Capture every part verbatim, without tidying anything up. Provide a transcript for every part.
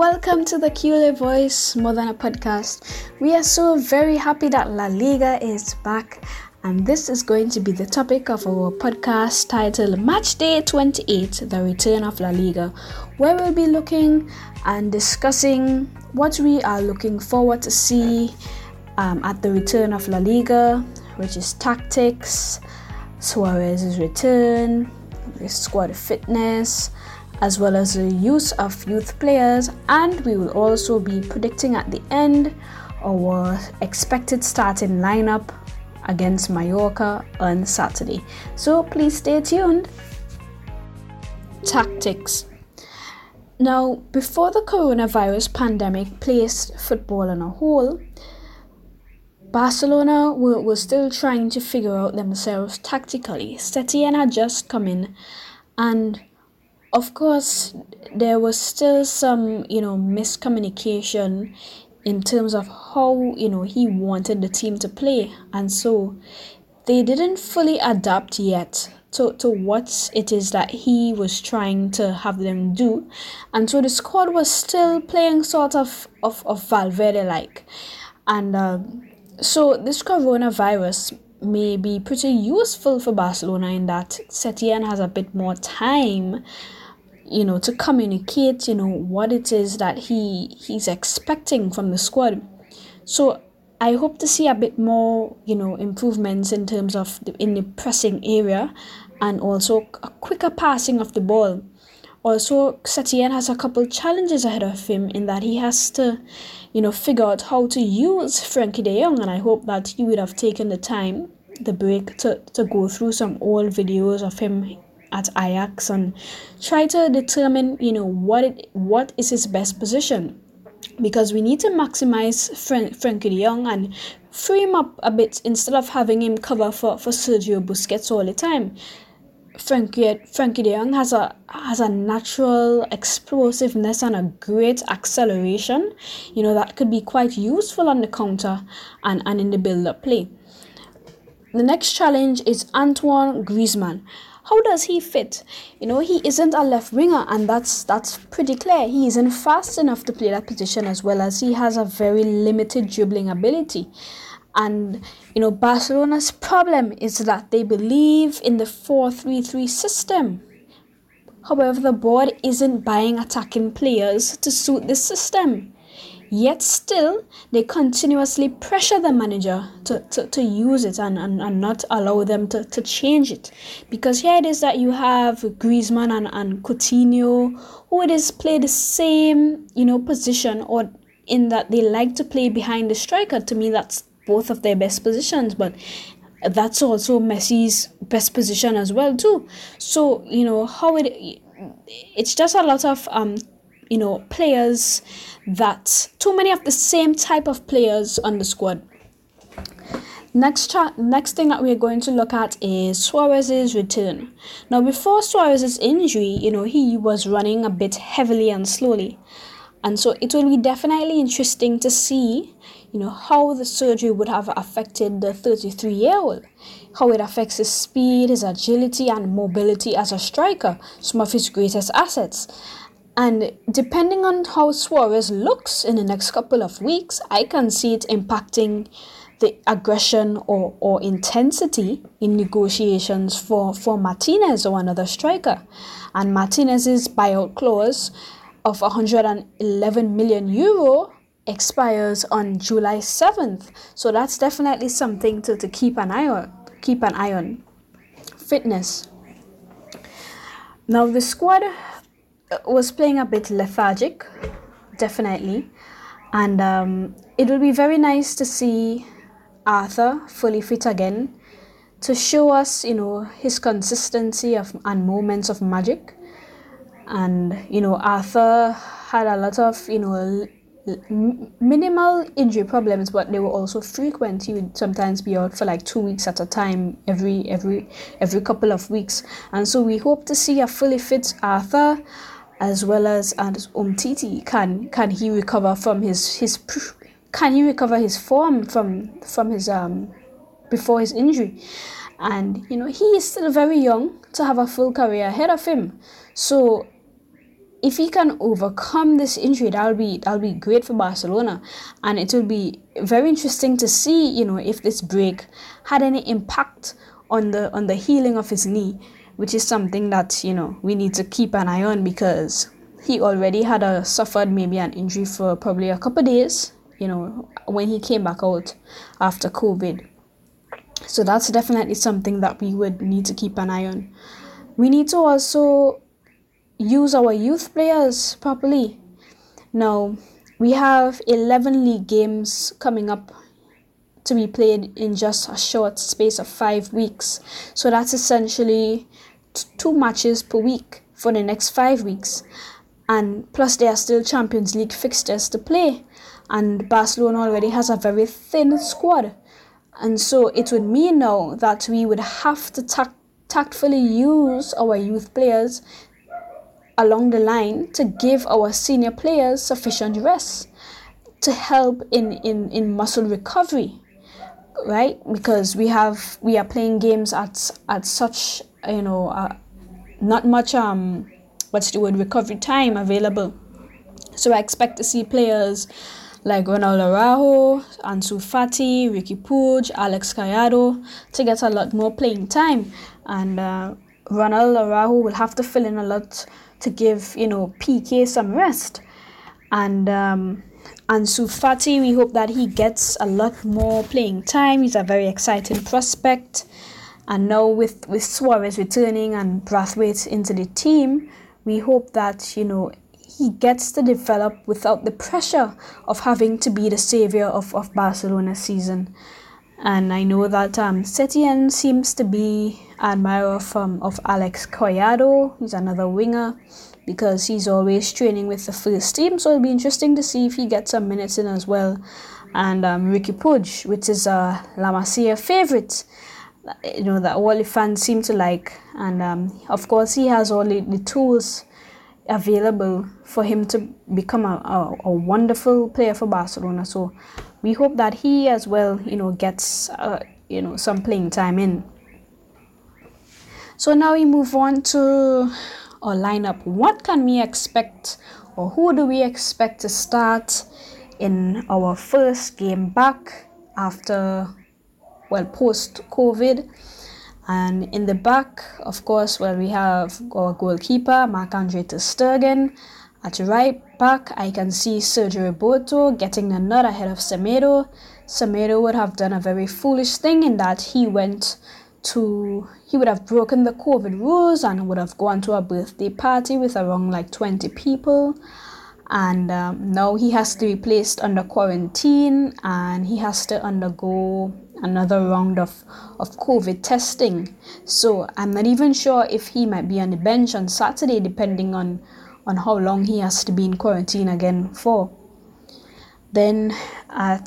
welcome to the Culé Voice, more than a podcast. We are so very happy that La Liga is back, and this is going to be the topic of our podcast titled Matchday twenty-eight, The Return of La Liga, where we'll be looking and discussing what we are looking forward to see um, at the return of La Liga, which is tactics, Suarez's return, the squad fitness, as well as the use of youth players, and we will also be predicting at the end our expected starting lineup against Mallorca on Saturday. So please stay tuned. Tactics. Now, before the coronavirus pandemic placed football on a hold, Barcelona were, were still trying to figure out themselves tactically. Setien had just come in, and of course, there was still some, you know, miscommunication in terms of how, you know, he wanted the team to play. And so they didn't fully adapt yet to, to what it is that he was trying to have them do. And so the squad was still playing sort of, of, of Valverde-like. And uh, so this coronavirus may be pretty useful for Barcelona in that Setien has a bit more time, you know, to communicate, you know, what it is that he he's expecting from the squad. So I hope to see a bit more, you know, improvements in terms of the, in the pressing area, and also a quicker passing of the ball. Also, Setien has a couple challenges ahead of him in that he has to, you know, figure out how to use Frenkie de Jong, and I hope that he would have taken the time, the break, to, to go through some old videos of him at Ajax and try to determine, you know, what it, what is his best position, because we need to maximize Fren- Frenkie de Jong and free him up a bit instead of having him cover for, for Sergio Busquets all the time. Frenkie, Frenkie de Jong has a has a natural explosiveness and a great acceleration, you know, that could be quite useful on the counter and, and in the build-up play. The next challenge is Antoine Griezmann. How does he fit? You know, he isn't a left winger, and that's that's pretty clear. He isn't fast enough to play that position, as well as he has a very limited dribbling ability. And, you know, Barcelona's problem is that they believe in the four three three system. However, the board isn't buying attacking players to suit this system. Yet still, they continuously pressure the manager to, to, to use it and, and, and not allow them to, to change it. Because here it is that you have Griezmann and, and Coutinho, who it is play the same, you know, position, or in that they like to play behind the striker. To me, that's both of their best positions, but that's also Messi's best position as well too. So, you know, how it it's just a lot of um you know players, that too many of the same type of players on the squad. Next cha- next thing that we're going to look at is Suarez's return. Now, before Suarez's injury, you know, he was running a bit heavily and slowly. And so it will be definitely interesting to see, you know, how the surgery would have affected the thirty-three-year-old, how it affects his speed, his agility, and mobility as a striker, some of his greatest assets. And depending on how Suarez looks in the next couple of weeks, I can see it impacting the aggression or, or intensity in negotiations for, for Martinez or another striker. And Martinez's buyout clause of one hundred eleven million euro expires on July seventh, so that's definitely something to, to keep an eye on. Keep an eye on fitness. Now, the squad was playing a bit lethargic, definitely, and um, it will be very nice to see Arthur fully fit again to show us, you know, his consistency of and moments of magic. And, you know, Arthur had a lot of, you know, minimal injury problems, but they were also frequent. He would sometimes be out for like two weeks at a time, every every every couple of weeks. And so we hope to see a fully fit Arthur, as well as as Umtiti. Can can he recover from his his can he recover his form from from his um before his injury? And, you know, he is still very young to have a full career ahead of him. So if he can overcome this injury, that'll be that'll be great for Barcelona, and it will be very interesting to see, you know, if this break had any impact on the on the healing of his knee, which is something that, you know, we need to keep an eye on, because he already had a, suffered maybe an injury for probably a couple of days, you know, when he came back out after COVID. So that's definitely something that we would need to keep an eye on. We need to also use our youth players properly. Now, we have eleven league games coming up to be played in just a short space of five weeks. So that's essentially t- two matches per week for the next five weeks. And plus there are still Champions League fixtures to play. And Barcelona already has a very thin squad. And so it would mean now that we would have to tact- tactfully use our youth players along the line to give our senior players sufficient rest to help in, in, in muscle recovery, right? Because we have we are playing games at at such, you know, uh, not much um what's the word recovery time available. So I expect to see players like Ronald Araujo, Ansu Fati, Riqui Puig, Alex Collado to get a lot more playing time, and uh, Ronald Araujo will have to fill in a lot to give, you know, P K some rest, and um, Ansu Fati, we hope that he gets a lot more playing time. He's a very exciting prospect, and now with with Suarez returning and Brathwaite into the team, we hope that, you know, he gets to develop without the pressure of having to be the savior of, of Barcelona's season. And I know that um, Setien seems to be an admirer of, um, of Alex Collado. He's another winger, because he's always training with the first team. So it'll be interesting to see if he gets some minutes in as well. And um, Riqui Puig, which is a La Masia favourite, you know, that all the fans seem to like. And um, of course, he has all the, the tools available for him to become a, a, a wonderful player for Barcelona. So we hope that he as well, you know, gets uh, you know, some playing time in. So now we move on to our lineup. What can we expect, or who do we expect to start in our first game back after, well, post-COVID? And in the back, of course, well, we have our goalkeeper, Marc-Andre Ter Stegen. At right back, I can see Sergio Roboto getting the nod ahead of Semedo. Semedo would have done a very foolish thing in that he went to... He would have broken the COVID rules and would have gone to a birthday party with around like twenty people. And um, now he has to be placed under quarantine, and he has to undergo another round of, of COVID testing. So I'm not even sure if he might be on the bench on Saturday, depending on, on how long he has to be in quarantine again for. Then at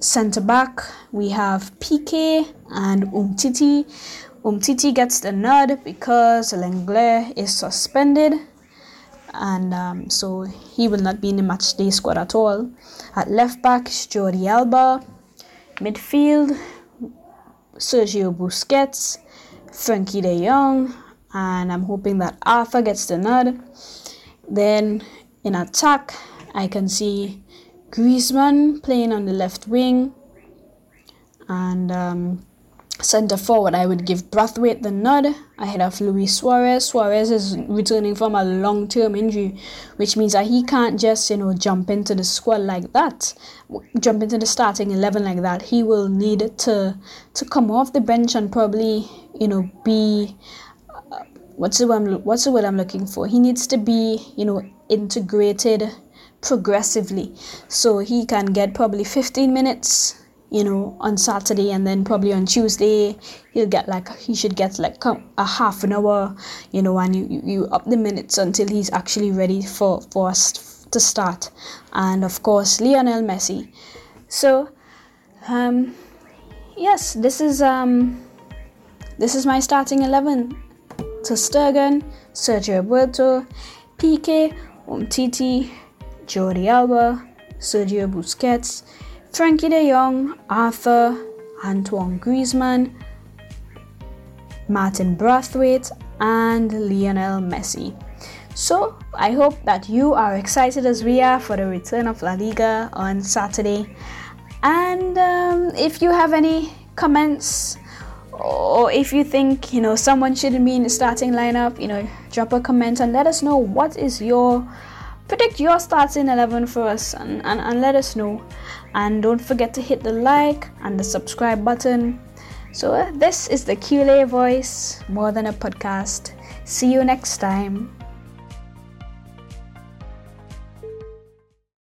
centre-back, we have P K and Umtiti. Umtiti gets the nod because Lenglet is suspended. And um, so he will not be in the match day squad at all. At left back, Jordi Alba. Midfield, Sergio Busquets, Frenkie de Jong, and I'm hoping that Arthur gets the nod. Then in attack, I can see Griezmann playing on the left wing. And um, centre forward, I would give Brathwaite the nod ahead of Luis Suarez. Suarez is returning from a long-term injury, which means that he can't just, you know, jump into the squad like that, jump into the starting eleven like that. He will need to to come off the bench and probably, you know, be uh, what's the word, what's the word I'm looking for? He needs to be, you know, integrated progressively, so he can get probably fifteen minutes, you know, on Saturday, and then probably on Tuesday he'll get like he should get like a half an hour, you know, and you, you, you up the minutes until he's actually ready for, for us to start. And of course Lionel Messi. So um yes, this is um this is my starting eleven. Ter Stegen, Sergio Roberto, Pique, Umtiti, Jordi Alba, Sergio Busquets, Frenkie de Jong, Arthur, Antoine Griezmann, Martin Brathwaite, and Lionel Messi. So I hope that you are excited as we are for the return of La Liga on Saturday. And um, if you have any comments, or if you think, you know, someone shouldn't be in the starting lineup, you know, drop a comment and let us know what is your, predict your starting eleven for us, and, and, and let us know. And don't forget to hit the like and the subscribe button. So uh, this is the Culé Voice, more than a podcast. See you next time.